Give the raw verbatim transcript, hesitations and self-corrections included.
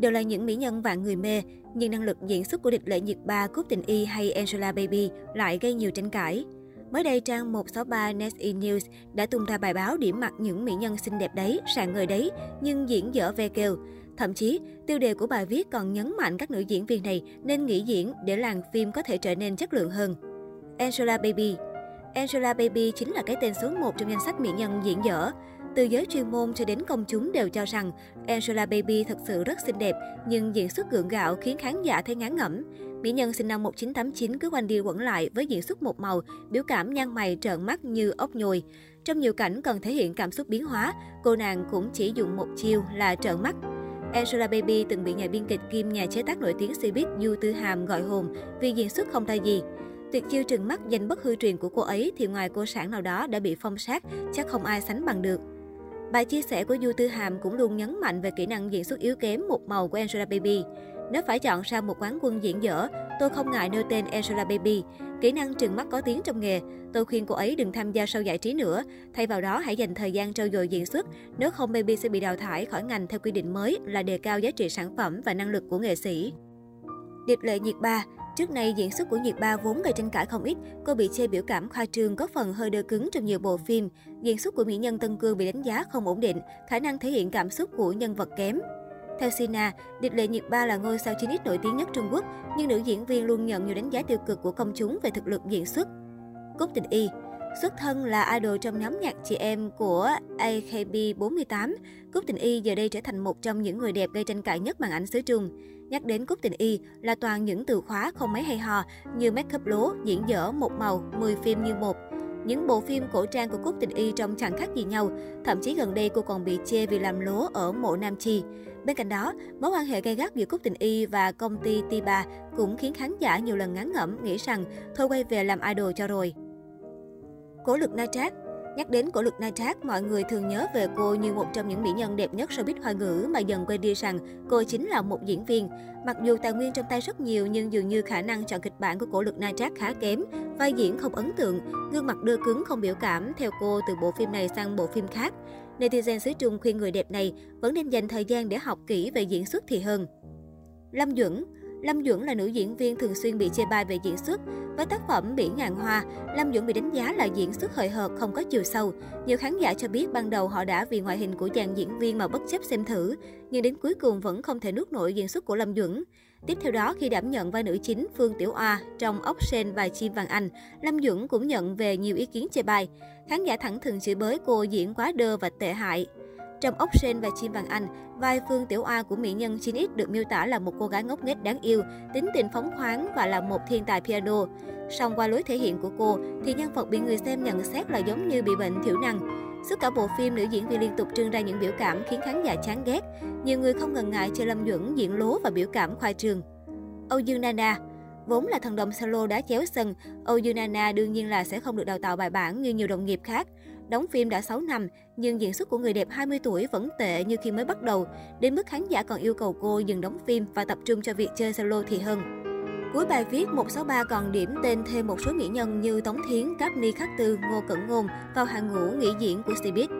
đều là những mỹ nhân vạn người mê, nhưng năng lực diễn xuất của Địch Lệ Nhiệt Ba, Cúc Tịnh Y hay Angela Baby lại gây nhiều tranh cãi. Mới đây, trang một sáu ba Netease News đã tung ra bài báo điểm mặt những mỹ nhân xinh đẹp đấy, sạng người đấy, nhưng diễn dở ve kêu. Thậm chí, tiêu đề của bài viết còn nhấn mạnh các nữ diễn viên này nên nghỉ diễn để làng phim có thể trở nên chất lượng hơn. Angela Baby Angela Baby chính là cái tên số một trong danh sách mỹ nhân diễn dở. Từ giới chuyên môn cho đến công chúng đều cho rằng Angela Baby thật sự rất xinh đẹp, nhưng diễn xuất gượng gạo khiến khán giả thấy ngán ngẩm. Mỹ nhân sinh năm một nghìn chín trăm tám mươi chín cứ quanh đi quẩn lại với diễn xuất một màu, biểu cảm nhăn mày trợn mắt như ốc nhồi. Trong nhiều cảnh cần thể hiện cảm xúc biến hóa, cô nàng cũng chỉ dùng một chiêu là trợn mắt. Angela Baby từng bị nhà biên kịch kiêm nhà chế tác nổi tiếng showbiz Du Tư Hàm gọi hồn vì diễn xuất không thay gì. Tuyệt chiêu trừng mắt danh bất hư truyền của cô ấy thì ngoài cô sản nào đó đã bị phong sát, chắc không ai sánh bằng được. Bài chia sẻ của Du Tư Hàm cũng luôn nhấn mạnh về kỹ năng diễn xuất yếu kém một màu của Angela Baby. Nếu phải chọn ra một quán quân diễn dở, tôi không ngại nêu tên Angela Baby. Kỹ năng trừng mắt có tiếng trong nghề, tôi khuyên cô ấy đừng tham gia show giải trí nữa. Thay vào đó, hãy dành thời gian trau dồi diễn xuất. Nếu không, Baby sẽ bị đào thải khỏi ngành theo quy định mới là đề cao giá trị sản phẩm và năng lực của nghệ sĩ. Địch Lệ Nhiệt Ba. Trước nay, diễn xuất của Nhiệt Ba vốn gây tranh cãi không ít. Cô bị chê biểu cảm khoa trương, có phần hơi đơ cứng trong nhiều bộ phim. Diễn xuất của mỹ nhân Tân Cương bị đánh giá không ổn định, khả năng thể hiện cảm xúc của nhân vật kém. Theo Sina, Địch Lệ Nhiệt Ba là ngôi sao chín x nổi tiếng nhất Trung Quốc, nhưng nữ diễn viên luôn nhận nhiều đánh giá tiêu cực của công chúng về thực lực diễn xuất. Cúc Tịnh Y xuất thân là idol trong nhóm nhạc chị em của A K B bốn mươi tám, Cúc Tịnh Y giờ đây trở thành một trong những người đẹp gây tranh cãi nhất màn ảnh xứ Trung. Nhắc đến Cúc Tịnh Y là toàn những từ khóa không mấy hay ho như make up lố, diễn dở một màu, mười phim như một. Những bộ phim cổ trang của Cúc Tịnh Y trông chẳng khác gì nhau, thậm chí gần đây cô còn bị chê vì làm lố ở mộ nam chi. Bên cạnh đó, mối quan hệ gay gắt giữa Cúc Tịnh Y và công ty Tiba cũng khiến khán giả nhiều lần ngán ngẩm nghĩ rằng thôi quay về làm idol cho rồi. Cổ lực Na Trác. Nhắc đến Cổ lực Na Trác, mọi người thường nhớ về cô như một trong những mỹ nhân đẹp nhất showbiz Hoa ngữ mà dần quên đi rằng cô chính là một diễn viên. Mặc dù tài nguyên trong tay rất nhiều nhưng dường như khả năng chọn kịch bản của Cổ lực Na Trác khá kém, vai diễn không ấn tượng, gương mặt đưa cứng không biểu cảm theo cô từ bộ phim này sang bộ phim khác. Netizen xứ Trung khuyên người đẹp này vẫn nên dành thời gian để học kỹ về diễn xuất thì hơn. Lâm Duẩn Lâm Duẩn là nữ diễn viên thường xuyên bị chê bai về diễn xuất. Với tác phẩm Biển Ngàn Hoa, Lâm Duẩn bị đánh giá là diễn xuất hời hợt, không có chiều sâu. Nhiều khán giả cho biết ban đầu họ đã vì ngoại hình của chàng diễn viên mà bất chấp xem thử, nhưng đến cuối cùng vẫn không thể nuốt nổi diễn xuất của Lâm Duẩn. Tiếp theo đó, khi đảm nhận vai nữ chính Phương Tiểu Oa trong Ốc Sên và Chim Vàng Anh, Lâm Duẩn cũng nhận về nhiều ý kiến chê bai. Khán giả thẳng thừng chửi bới cô diễn quá đơ và tệ hại. Trong Ốc Sên và Chim Vàng Anh, vai Phương Tiểu Oa của mỹ nhân chín x được miêu tả là một cô gái ngốc nghếch đáng yêu, tính tình phóng khoáng và là một thiên tài piano. Song qua lối thể hiện của cô thì nhân vật bị người xem nhận xét là giống như bị bệnh thiểu năng. Suốt cả bộ phim, nữ diễn viên liên tục trưng ra những biểu cảm khiến khán giả chán ghét. Nhiều người không ngần ngại chê Lâm Duẩn diễn lố và biểu cảm khoa trương. Ounana vốn là thần đồng solo đá chéo sân, Ounana đương nhiên là sẽ không được đào tạo bài bản như nhiều đồng nghiệp khác. Đóng phim đã sáu năm, nhưng diễn xuất của người đẹp hai mươi tuổi vẫn tệ như khi mới bắt đầu, đến mức khán giả còn yêu cầu cô dừng đóng phim và tập trung cho việc chơi solo thì hơn. Cuối bài viết, một sáu ba còn điểm tên thêm một số mỹ nhân như Tống Thiến, Cáp Ni Khắc Từ, Ngô Cẩn Ngôn vào hàng ngũ nghỉ diễn của showbiz.